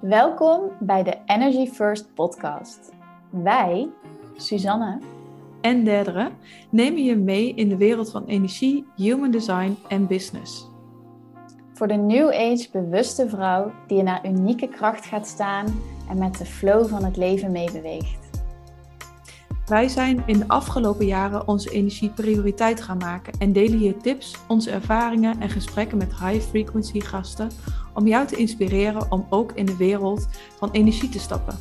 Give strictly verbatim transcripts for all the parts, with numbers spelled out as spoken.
Welkom bij de Energy First podcast. Wij, Suzanne en Deirdre, nemen je mee in de wereld van energie, human design en business. Voor de New Age bewuste vrouw die in haar unieke kracht gaat staan en met de flow van het leven meebeweegt. Wij zijn in de afgelopen jaren onze energie prioriteit gaan maken en delen hier tips, onze ervaringen en gesprekken met high-frequency gasten om jou te inspireren om ook in de wereld van energie te stappen.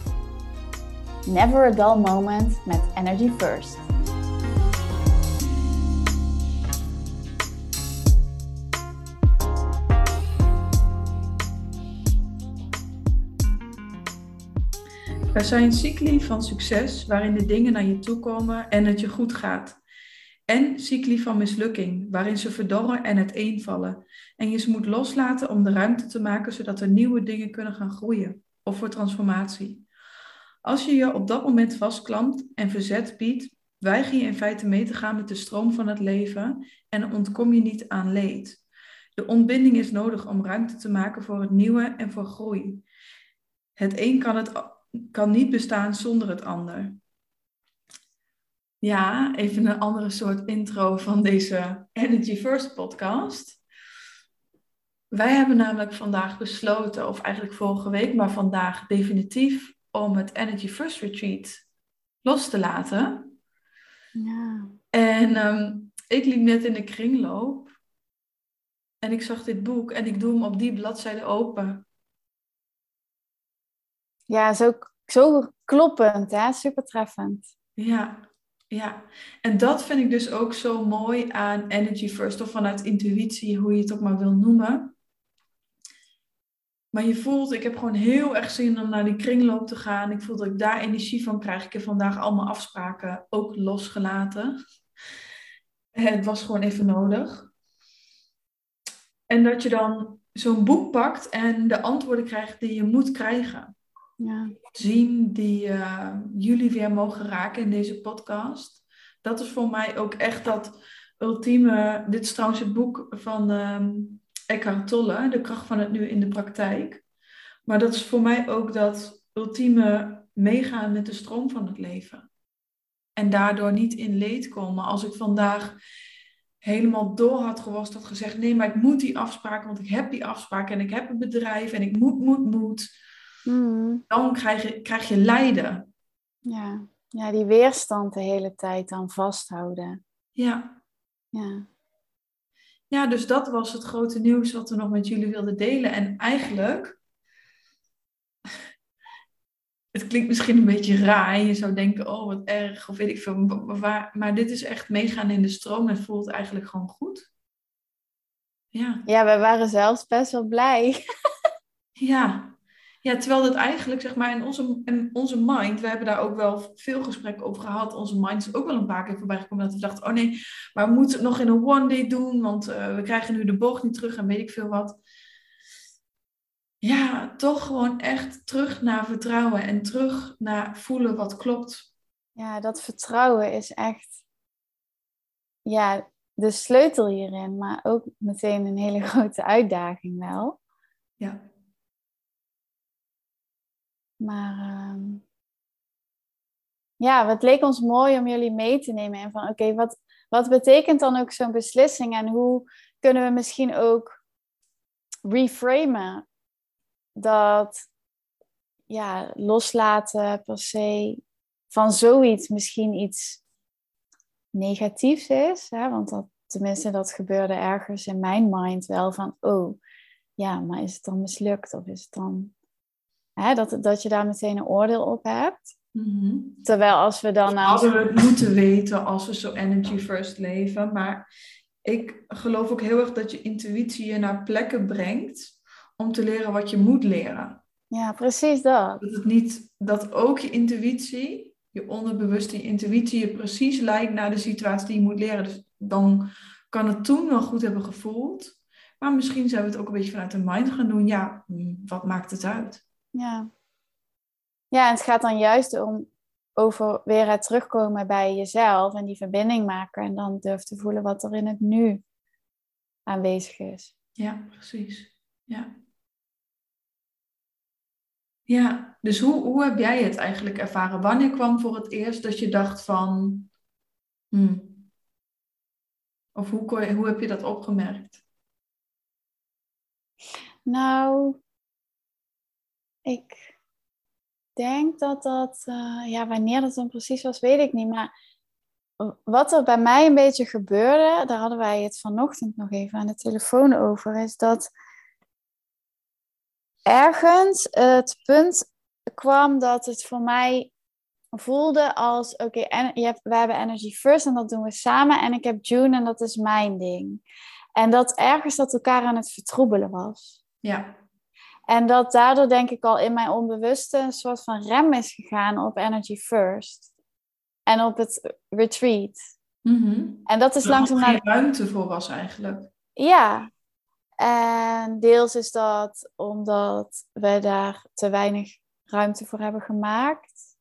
Never a dull moment met Energy First. Er zijn cycli van succes waarin de dingen naar je toe komen en het je goed gaat. En cycli van mislukking waarin ze verdorren en uiteenvallen. En je ze moet loslaten om de ruimte te maken zodat er nieuwe dingen kunnen gaan groeien of voor transformatie. Als je je op dat moment vastklampt en verzet biedt, weiger je in feite mee te gaan met de stroom van het leven en ontkom je niet aan leed. De ontbinding is nodig om ruimte te maken voor het nieuwe en voor groei. Het een kan het kan niet bestaan zonder het ander. Ja, even een andere soort intro van deze Energy First podcast. Wij hebben namelijk vandaag besloten, of eigenlijk vorige week, maar vandaag definitief, om het Energy First Retreat los te laten. Ja. En um, ik liep net in de kringloop en ik zag dit boek en ik doe hem op die bladzijde open. Ja, zo, zo kloppend, hè? Super treffend. Ja, ja, en dat vind ik dus ook zo mooi aan Energy First, of vanuit intuïtie, hoe je het ook maar wil noemen. Maar je voelt, ik heb gewoon heel erg zin om naar die kringloop te gaan. Ik voel dat ik daar energie van krijg. Ik heb vandaag allemaal afspraken ook losgelaten. Het was gewoon even nodig. En dat je dan zo'n boek pakt en de antwoorden krijgt die je moet krijgen. Ja. Zien die uh, jullie weer mogen raken in deze podcast. Dat is voor mij ook echt dat ultieme. Dit is trouwens het boek van um, Eckhart Tolle, De kracht van het nu in de praktijk. Maar dat is voor mij ook dat ultieme meegaan met de stroom van het leven. En daardoor niet in leed komen. Als ik vandaag helemaal door had geworst, had gezegd, nee, maar ik moet die afspraak, want ik heb die afspraak en ik heb een bedrijf en ik moet, moet, moet. Hmm. Dan krijg je, krijg je lijden. Ja. Ja, die weerstand de hele tijd dan vasthouden. Ja. Ja. Ja, dus dat was het grote nieuws wat we nog met jullie wilden delen. En eigenlijk, het klinkt misschien een beetje raar. Je zou denken, oh wat erg, of weet ik veel. Waar, maar dit is echt meegaan in de stroom en voelt eigenlijk gewoon goed. Ja, ja, we waren zelfs best wel blij. Ja. Ja, terwijl dat eigenlijk, zeg maar, in onze, in onze mind, we hebben daar ook wel veel gesprekken over gehad. Onze mind is ook wel een paar keer voorbij gekomen dat we dachten, oh nee, maar we moeten het nog in een one day doen, want uh, we krijgen nu de bocht niet terug en weet ik veel wat. Ja, toch gewoon echt terug naar vertrouwen en terug naar voelen wat klopt. Ja, dat vertrouwen is echt, ja, de sleutel hierin, maar ook meteen een hele grote uitdaging wel. Ja. Maar uh, ja, het leek ons mooi om jullie mee te nemen. En van oké, okay, wat, wat betekent dan ook zo'n beslissing? En hoe kunnen we misschien ook reframen dat, ja, loslaten per se van zoiets misschien iets negatiefs is? Hè? Want dat, tenminste, dat gebeurde ergens in mijn mind wel van, oh ja, maar is het dan mislukt of is het dan... Hè, dat, dat je daar meteen een oordeel op hebt. Mm-hmm. Terwijl als we dan... Nou... Hadden we het moeten weten als we zo Energy First leven. Maar ik geloof ook heel erg dat je intuïtie je naar plekken brengt om te leren wat je moet leren. Ja, precies dat. Dat, het niet, dat ook je intuïtie, je onderbewuste intuïtie, je precies leidt naar de situatie die je moet leren. Dus dan kan het toen wel goed hebben gevoeld. Maar misschien zijn we het ook een beetje vanuit de mind gaan doen. Ja, wat maakt het uit? Ja. Ja, en het gaat dan juist om over weer het terugkomen bij jezelf en die verbinding maken en dan durf te voelen wat er in het nu aanwezig is. Ja, precies. Ja. Ja, dus hoe, hoe heb jij het eigenlijk ervaren? Wanneer kwam voor het eerst dat je dacht van... Hmm. Of hoe, kon je, hoe heb je dat opgemerkt? Nou, ik denk dat dat... Uh, ja, wanneer dat dan precies was, weet ik niet. Maar wat er bij mij een beetje gebeurde... Daar hadden wij het vanochtend nog even aan de telefoon over... Is dat... Ergens het punt kwam dat het voor mij voelde als... Oké, okay, we hebben Energy First en dat doen we samen. En ik heb June en dat is mijn ding. En dat ergens dat elkaar aan het vertroebelen was. Ja. En dat daardoor denk ik al in mijn onbewuste een soort van rem is gegaan op Energy First. En op het retreat. Mm-hmm. En dat is er langzaam... Er geen ruimte voor was eigenlijk. Ja. En deels is dat omdat we daar te weinig ruimte voor hebben gemaakt.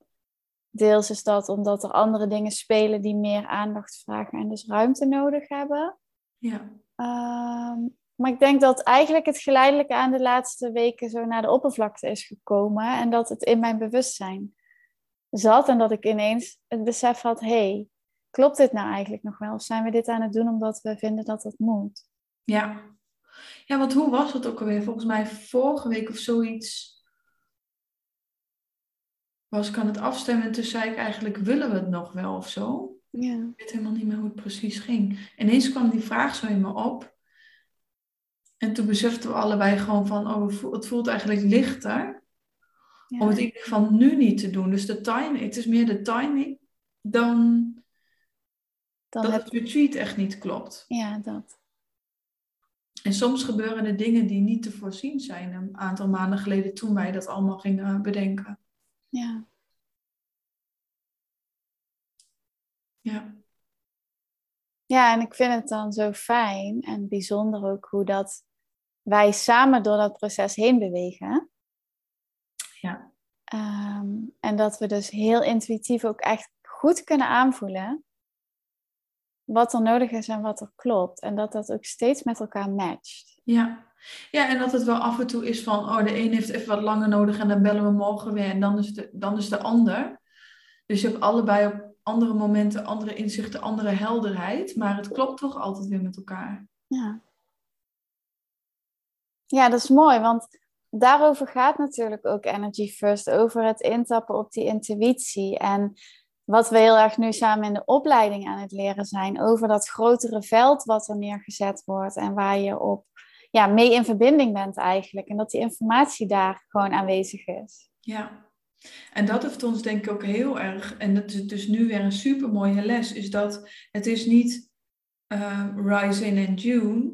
Deels is dat omdat er andere dingen spelen die meer aandacht vragen en dus ruimte nodig hebben. Ja. Um, maar ik denk dat eigenlijk het geleidelijk aan de laatste weken zo naar de oppervlakte is gekomen. En dat het in mijn bewustzijn zat. En dat ik ineens het besef had, hé, hey, klopt dit nou eigenlijk nog wel? Of zijn we dit aan het doen omdat we vinden dat dat moet? Ja. Ja, want hoe was het ook alweer? Volgens mij vorige week of zoiets was ik aan het afstemmen. En toen zei ik eigenlijk, willen we het nog wel of zo? Ja. Ik weet helemaal niet meer hoe het precies ging. Ineens kwam die vraag zo in me op. En toen beseften we allebei gewoon van, oh, het voelt eigenlijk lichter. Ja. Om het in ieder geval nu niet te doen. Dus de timing, het is meer de timing dan, dan dat heb... het retreat echt niet klopt. Ja, dat. En soms gebeuren er dingen die niet te voorzien zijn een aantal maanden geleden toen wij dat allemaal gingen bedenken. Ja. Ja. Ja, en ik vind het dan zo fijn en bijzonder ook hoe dat wij samen door dat proces heen bewegen. Ja. Um, en dat we dus heel intuïtief ook echt goed kunnen aanvoelen... wat er nodig is en wat er klopt. En dat dat ook steeds met elkaar matcht. Ja. Ja, en dat het wel af en toe is van... oh, de een heeft even wat langer nodig en dan bellen we morgen weer. En dan is de, dan is de ander. Dus je hebt allebei op andere momenten... andere inzichten, andere helderheid. Maar het klopt toch altijd weer met elkaar. Ja. Ja, dat is mooi. Want daarover gaat natuurlijk ook Energy First. Over het intappen op die intuïtie. En... wat we heel erg nu samen in de opleiding aan het leren zijn... over dat grotere veld wat er neergezet wordt... en waar je op, ja, mee in verbinding bent eigenlijk. En dat die informatie daar gewoon aanwezig is. Ja, en dat heeft ons denk ik ook heel erg... en dat is dus nu weer een supermooie les... is dat het is niet uh, rising in June...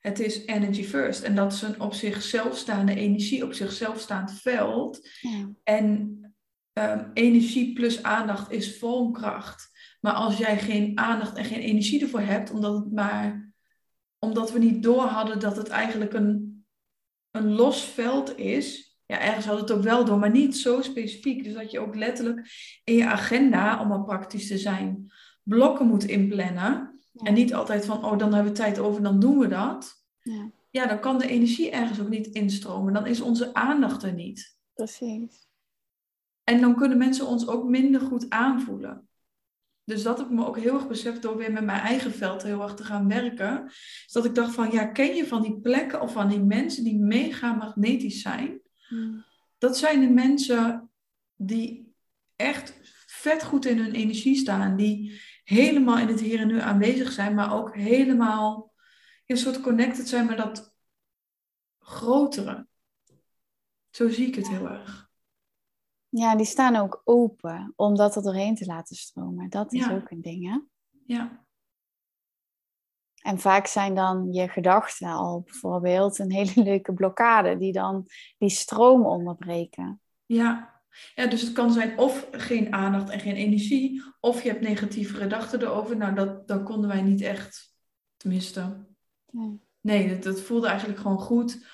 het is Energy First. En dat is een op zichzelf staande energie... op zichzelf staand veld. Ja. En... Um, energie plus aandacht is vormkracht. Maar als jij geen aandacht en geen energie ervoor hebt... omdat, het maar, omdat we niet door hadden dat het eigenlijk een, een los veld is... ja, ergens had het ook wel door, maar niet zo specifiek. Dus dat je ook letterlijk in je agenda, om maar praktisch te zijn... blokken moet inplannen. Ja. En niet altijd van, oh, dan hebben we tijd over, dan doen we dat. Ja, ja, dan kan de energie ergens ook niet instromen. Dan is onze aandacht er niet. Precies. En dan kunnen mensen ons ook minder goed aanvoelen. Dus dat heb ik me ook heel erg beseft door weer met mijn eigen veld heel hard te gaan werken. Dus dat ik dacht van, ja, ken je van die plekken of van die mensen die mega magnetisch zijn? Mm. Dat zijn de mensen die echt vet goed in hun energie staan. Die helemaal in het hier en nu aanwezig zijn, maar ook helemaal een soort connected zijn met dat grotere. Zo zie ik het heel erg. Ja, die staan ook open om dat er doorheen te laten stromen. Dat is ja. ook een ding, hè? Ja. En vaak zijn dan je gedachten al bijvoorbeeld een hele leuke blokkade... die dan die stroom onderbreken. Ja, ja, dus het kan zijn of geen aandacht en geen energie... of je hebt negatieve gedachten erover. Nou, dat, dat konden wij niet echt, tenminste. Nee, nee dat, dat voelde eigenlijk gewoon goed.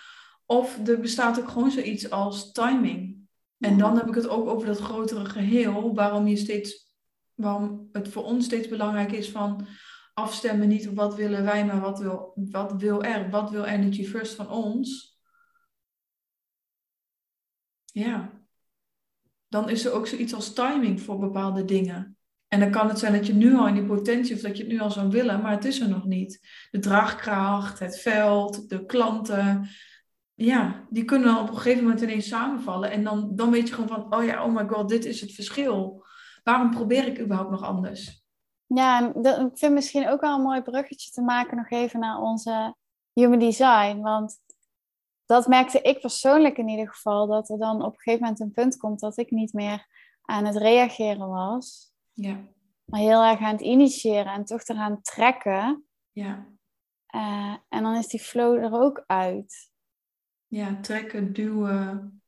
Of er bestaat ook gewoon zoiets als timing... En dan heb ik het ook over dat grotere geheel, waarom, je steeds, waarom het voor ons steeds belangrijk is van afstemmen niet op wat willen wij, maar wat wil, wat wil er, wat wil Energy First van ons. Ja. Dan is er ook zoiets als timing voor bepaalde dingen. En dan kan het zijn dat je nu al in die potentie, of dat je het nu al zou willen, maar het is er nog niet. De draagkracht, het veld, de klanten, ja, die kunnen op een gegeven moment ineens samenvallen. En dan, dan weet je gewoon van, oh ja, oh my god, dit is het verschil. Waarom probeer ik überhaupt nog anders? Ja, dat, ik vind misschien ook wel een mooi bruggetje te maken nog even naar onze human design. Want dat merkte ik persoonlijk in ieder geval, dat er dan op een gegeven moment een punt komt dat ik niet meer aan het reageren was. Ja. Maar heel erg aan het initiëren en toch eraan trekken. Ja. Uh, en dan is die flow er ook uit. Ja, trekken, duwen,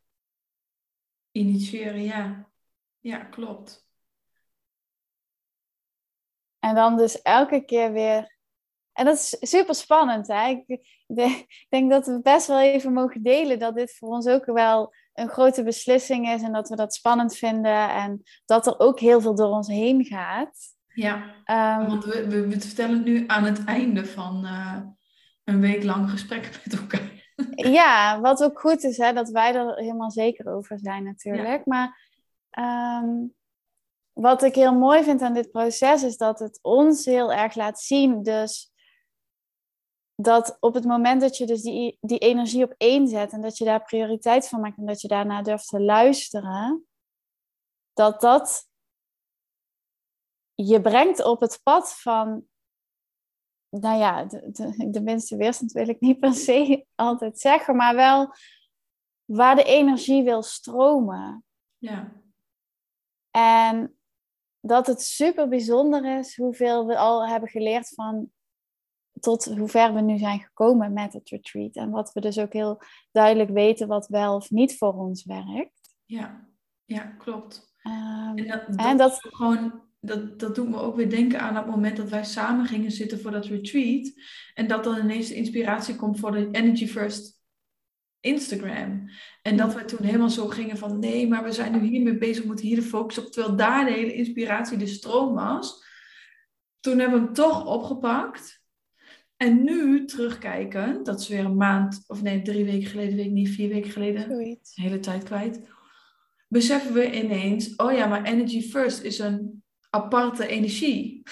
initiëren, ja. Ja, klopt. En dan dus elke keer weer... En dat is super spannend, hè? Ik, ik denk dat we best wel even mogen delen dat dit voor ons ook wel een grote beslissing is en dat we dat spannend vinden en dat er ook heel veel door ons heen gaat. Ja, um, want we, we, we vertellen het nu aan het einde van uh, een week lang gesprek met elkaar. Ja, wat ook goed is, hè, dat wij er helemaal zeker over zijn natuurlijk. Ja. Maar um, wat ik heel mooi vind aan dit proces is dat het ons heel erg laat zien, dus dat op het moment dat je dus die, die energie op één zet en dat je daar prioriteit van maakt en dat je daarna durft te luisteren, dat dat je brengt op het pad van, nou ja, de, de, de minste weerstand wil ik niet per se altijd zeggen, maar wel waar de energie wil stromen. Ja. En dat het super bijzonder is hoeveel we al hebben geleerd van tot hoe ver we nu zijn gekomen met het retreat. En wat we dus ook heel duidelijk weten wat wel of niet voor ons werkt. Ja, ja, klopt. Um, en dat, dat, en dat, gewoon, dat, dat doet me ook weer denken aan dat moment dat wij samen gingen zitten voor dat retreat. En dat dan ineens de inspiratie komt voor de Energy First Instagram. En dat we toen helemaal zo gingen van nee, maar we zijn nu hiermee bezig, we moeten hier de focus op. Terwijl daar de hele inspiratie de stroom was. Toen hebben we hem toch opgepakt. En nu terugkijken, dat is weer een maand, of nee, drie weken geleden, weet ik niet, vier weken geleden, zoiets. De hele tijd kwijt, beseffen we ineens, oh ja, maar Energy First is een aparte energie.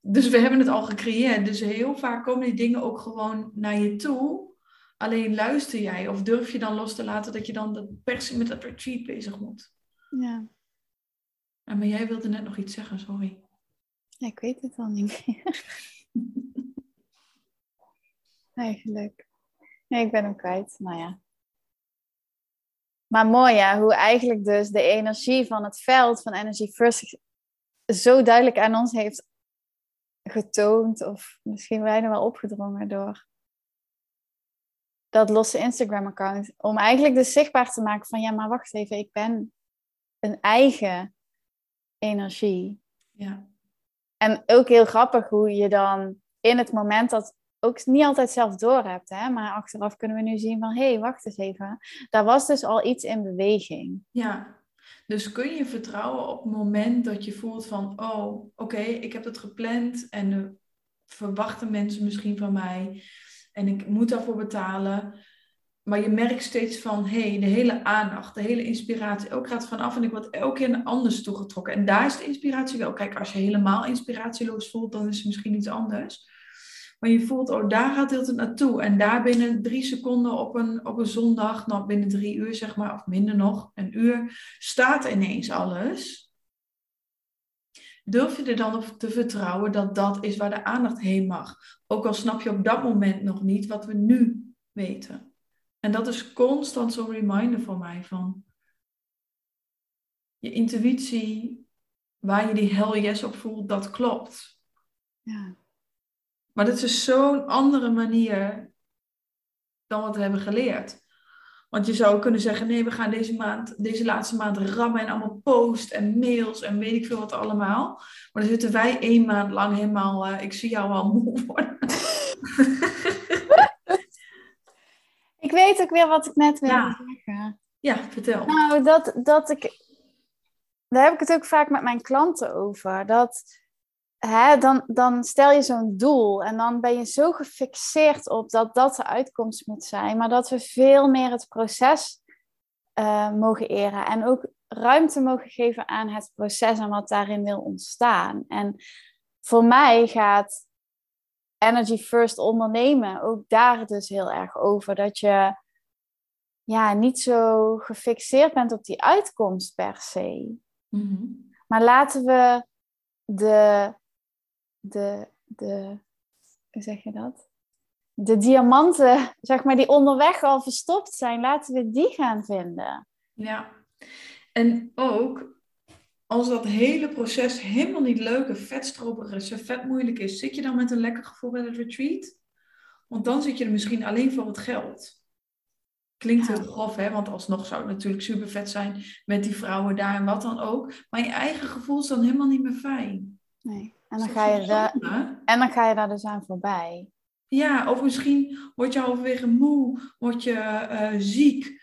Dus we hebben het al gecreëerd, dus heel vaak komen die dingen ook gewoon naar je toe, alleen luister jij, of durf je dan los te laten dat je dan per se met dat retreat bezig moet. Ja. En maar jij wilde net nog iets zeggen, sorry. Ja, ik weet het al niet meer. Eigenlijk. Nee, ik ben hem kwijt. Nou ja. Maar mooi, ja, hoe eigenlijk dus de energie van het veld van Energy First zo duidelijk aan ons heeft getoond. Of misschien wij er wel opgedrongen door dat losse Instagram-account. Om eigenlijk dus zichtbaar te maken van ja, maar wacht even, ik ben een eigen energie. Ja. En ook heel grappig hoe je dan in het moment dat ook niet altijd zelf doorhebt, hè? Maar achteraf kunnen we nu zien van, hé, hey, wacht eens even. Daar was dus al iets in beweging. Ja, dus kun je vertrouwen op het moment dat je voelt van, oh, oké, okay, ik heb het gepland en uh, verwachten mensen misschien van mij en ik moet daarvoor betalen. Maar je merkt steeds van, hé, hey, de hele aandacht, de hele inspiratie, ook gaat vanaf en ik word elke keer anders toegetrokken. En daar is de inspiratie wel. Kijk, als je helemaal inspiratieloos voelt, dan is het misschien iets anders. Maar je voelt, oh, daar gaat het naartoe. En daar binnen drie seconden op een, op een zondag, nou binnen drie uur zeg maar, of minder nog, een uur, staat ineens alles. Durf je er dan op te vertrouwen dat dat is waar de aandacht heen mag? Ook al snap je op dat moment nog niet wat we nu weten. En dat is constant zo'n reminder voor mij van je intuïtie, waar je die hell yes op voelt, dat klopt. Ja. Maar dat is zo'n andere manier dan wat we hebben geleerd. Want je zou kunnen zeggen, nee, we gaan deze maand, deze laatste maand rammen en allemaal posts en mails en weet ik veel wat allemaal. Maar dan zitten wij één maand lang helemaal, uh, ik zie jou al moe worden. Ik weet ook weer wat ik net wilde ja. zeggen. Ja, vertel. Nou, dat, dat ik... Daar heb ik het ook vaak met mijn klanten over, dat... Hè, dan, dan stel je zo'n doel en dan ben je zo gefixeerd op dat dat de uitkomst moet zijn, maar dat we veel meer het proces uh, mogen eren. En ook ruimte mogen geven aan het proces en wat daarin wil ontstaan. En voor mij gaat Energy First ondernemen ook daar dus heel erg over. Dat je ja, niet zo gefixeerd bent op die uitkomst per se. Mm-hmm. Maar laten we de, de, de, hoe zeg je dat? De diamanten, zeg maar, die onderweg al verstopt zijn, laten we die gaan vinden. Ja, en ook als dat hele proces helemaal niet leuk en vetstroperig is en vet moeilijk is, zit je dan met een lekker gevoel bij het retreat? Want dan zit je er misschien alleen voor het geld. Klinkt heel grof, hè? Want alsnog zou het natuurlijk super vet zijn met die vrouwen daar en wat dan ook. Maar je eigen gevoel is dan helemaal niet meer fijn. Nee, en dan, ga je, da- en dan ga je daar dus aan voorbij. Ja, of misschien word je halverwege moe, word je uh, ziek.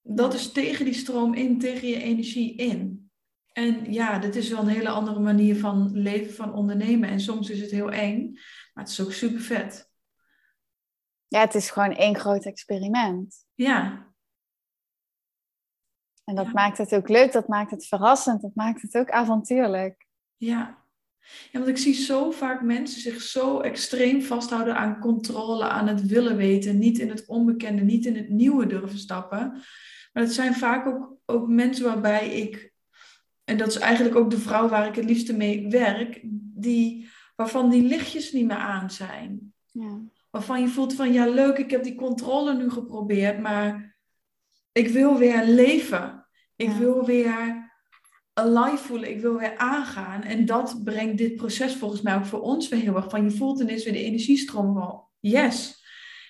Dat is tegen die stroom in, tegen je energie in. En ja, dit is wel een hele andere manier van leven, van ondernemen. En soms is het heel eng, maar het is ook super vet. Ja, het is gewoon één groot experiment. Ja. En dat ja. maakt het ook leuk, dat maakt het verrassend, dat maakt het ook avontuurlijk. Ja. Ja, want ik zie zo vaak mensen zich zo extreem vasthouden aan controle, aan het willen weten, niet in het onbekende, niet in het nieuwe durven stappen. Maar het zijn vaak ook, ook mensen waarbij ik, en dat is eigenlijk ook de vrouw waar ik het liefste mee werk, die, waarvan die lichtjes niet meer aan zijn. Ja. Waarvan je voelt van, ja leuk, ik heb die controle nu geprobeerd, maar ik wil weer leven. Ik ja. wil weer alive voelen, ik wil weer aangaan. En dat brengt dit proces volgens mij ook voor ons weer heel erg van. Je voelt ineens weer de energiestroom wel, yes.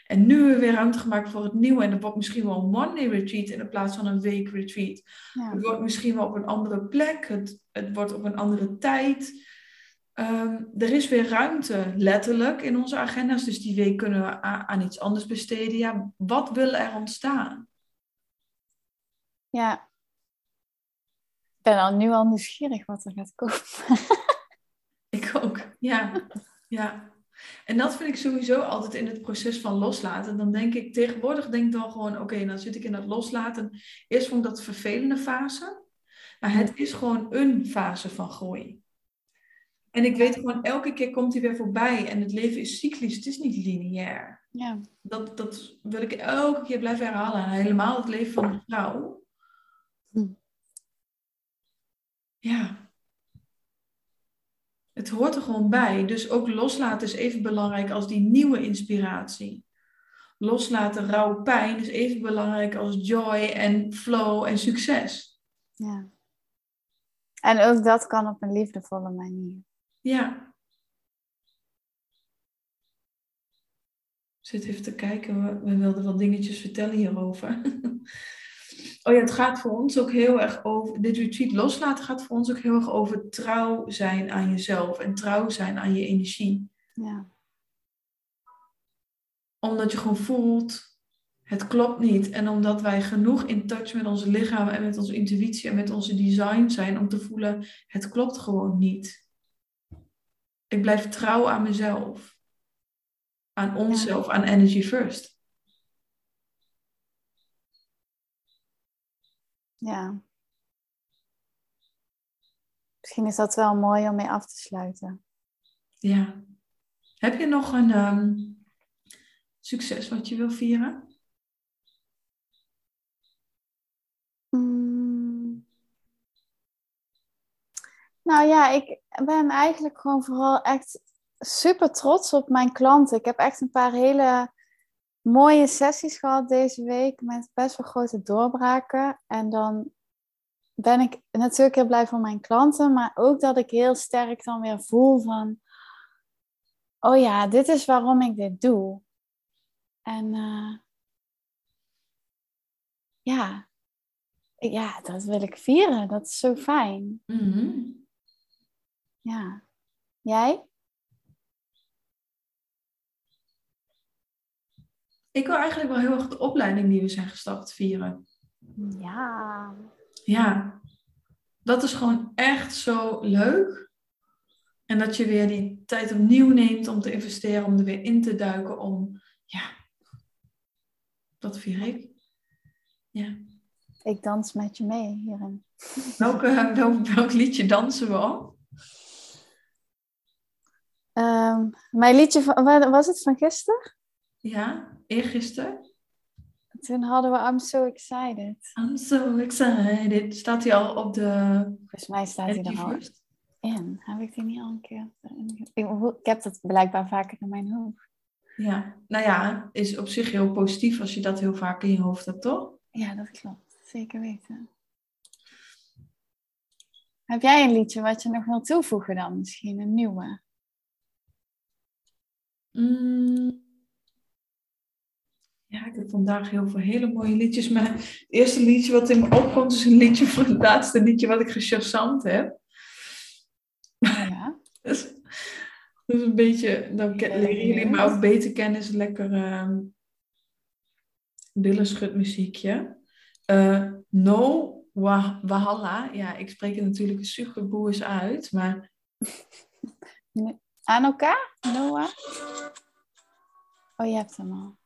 En nu hebben we weer ruimte gemaakt voor het nieuwe. En dat wordt misschien wel een one-day retreat in plaats van een week retreat. Ja. Het wordt misschien wel op een andere plek, het, het wordt op een andere tijd. Um, er is weer ruimte, letterlijk, in onze agenda's. Dus die week kunnen we a- aan iets anders besteden. Ja, wat wil er ontstaan? Ja. Ik ben al nu al nieuwsgierig wat er gaat komen. Ik ook, ja. ja. En dat vind ik sowieso altijd in het proces van loslaten. Dan denk ik, tegenwoordig denk ik dan gewoon, oké, okay, dan zit ik in dat loslaten. Eerst vond ik dat vervelende fase. Maar het is gewoon een fase van groei. En ik weet gewoon, elke keer komt hij weer voorbij. En het leven is cyclisch, het is niet lineair. Ja. Dat, dat wil ik elke keer blijven herhalen. En helemaal het leven van de vrouw. Hm. Ja. Het hoort er gewoon bij. Dus ook loslaten is even belangrijk als die nieuwe inspiratie. Loslaten, rauwe pijn is even belangrijk als joy en flow en succes. Ja. En ook dat kan op een liefdevolle manier. Ja. Ik zit even te kijken. We, we wilden wat dingetjes vertellen hierover. Oh ja, het gaat voor ons ook heel erg over... Dit retreat loslaten gaat voor ons ook heel erg over trouw zijn aan jezelf. En trouw zijn aan je energie. Ja. Omdat je gewoon voelt... Het klopt niet. En omdat wij genoeg in touch met ons lichaam en met onze intuïtie en met onze design zijn om te voelen, het klopt gewoon niet. Ik blijf trouw aan mezelf. Aan onszelf, ja. Aan Energy First. Ja. Misschien is dat wel mooi om mee af te sluiten. Ja. Heb je nog een um, succes wat je wil vieren? Nou ja, ik ben eigenlijk gewoon vooral echt super trots op mijn klanten. Ik heb echt een paar hele mooie sessies gehad deze week met best wel grote doorbraken. En dan ben ik natuurlijk heel blij voor mijn klanten, maar ook dat ik heel sterk dan weer voel van... Oh ja, dit is waarom ik dit doe. En uh, ja, ja, dat wil ik vieren. Dat is zo fijn. Mm-hmm. Ja. Jij? Ik wil eigenlijk wel heel erg de opleiding die we zijn gestapt vieren. Ja. Ja. Dat is gewoon echt zo leuk. En dat je weer die tijd opnieuw neemt om te investeren, om er weer in te duiken, om... Ja. Dat vier ik. Ja. Ik dans met je mee hierin. Welk, uh, welk, welk liedje dansen we op? Um, mijn liedje, van, was het van gisteren? Ja, eergisteren. Toen hadden we I'm So Excited. I'm So Excited. Staat hij al op de... Volgens mij staat hij er al in. Heb ik die niet al een keer... Ik heb dat blijkbaar vaker in mijn hoofd. Ja, nou ja, is op zich heel positief als je dat heel vaak in je hoofd hebt, toch? Ja, dat klopt. Zeker weten. Heb jij een liedje wat je nog wil toevoegen dan? Misschien een nieuwe? Mm. Ja, ik heb vandaag heel veel hele mooie liedjes. Maar het eerste liedje wat in me opkomt is een liedje van het laatste liedje wat ik geshazamd heb. Ja. Dus, dus een beetje, dan ken, leren jullie me ook beter kennen, is lekker uh, billenschutmuziekje. Uh, no wa, Wahala. Ja, ik spreek het natuurlijk super boers uit, maar... Anoka? Noah? Oh, je hebt hem al.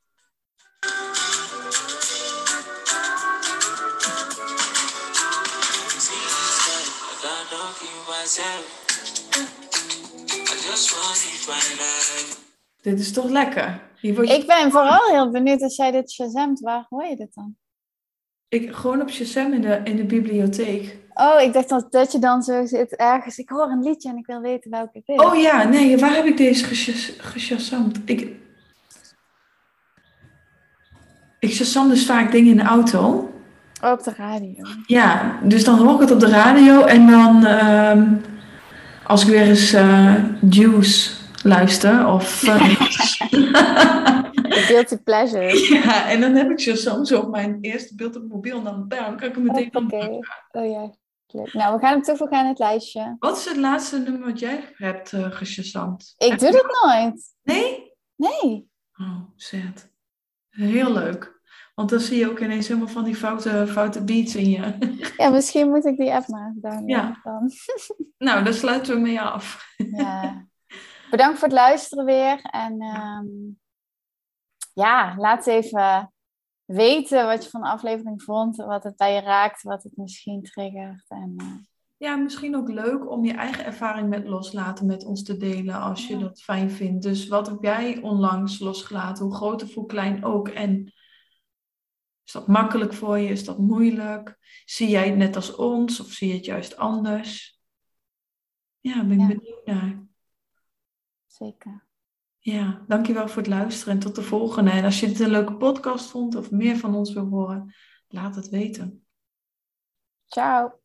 Dit is toch lekker? Hier word je... Ik ben vooral heel benieuwd als jij dit shazamt. Waar hoor je dit dan? Ik, gewoon op shazam in de, in de bibliotheek. Oh, ik dacht dat, dat je dan zo zit ergens. Ik hoor een liedje en ik wil weten welke het is. Oh ja, nee, waar heb ik deze geshazamt? Ik, ik shazam dus vaak dingen in de auto. Op de radio. Ja, dus dan hoor ik het op de radio en dan um, als ik weer eens uh, Juice luister of... Guilty uh, pleasure. Ja, en dan heb ik zo soms op mijn eerste beeld op mobiel en dan bam, kan ik hem meteen... Oké, okay. Oh ja, leuk. Nou, we gaan hem toevoegen aan het lijstje. Wat is het laatste nummer wat jij hebt uh, geshazamd? Ik heb doe dat nooit. Nee? Nee. Oh, zet. Heel leuk. Want dan zie je ook ineens helemaal van die foute, foute beats in je. Ja, misschien moet ik die app maar downloaden. Ja. Dan. Nou, daar sluiten we mee af. Ja. Bedankt voor het luisteren weer. En um, ja, laat even weten wat je van de aflevering vond. Wat het bij je raakt, wat het misschien triggert. En, uh, ja, misschien ook leuk om je eigen ervaring met loslaten met ons te delen. Als je ja. dat fijn vindt. Dus wat heb jij onlangs losgelaten? Hoe groot of hoe klein ook. En... Is dat makkelijk voor je? Is dat moeilijk? Zie jij het net als ons? Of zie je het juist anders? Ja, daar ben ik ja. benieuwd naar. Zeker. Ja, dankjewel voor het luisteren en tot de volgende. En als je dit een leuke podcast vond of meer van ons wil horen, laat het weten. Ciao.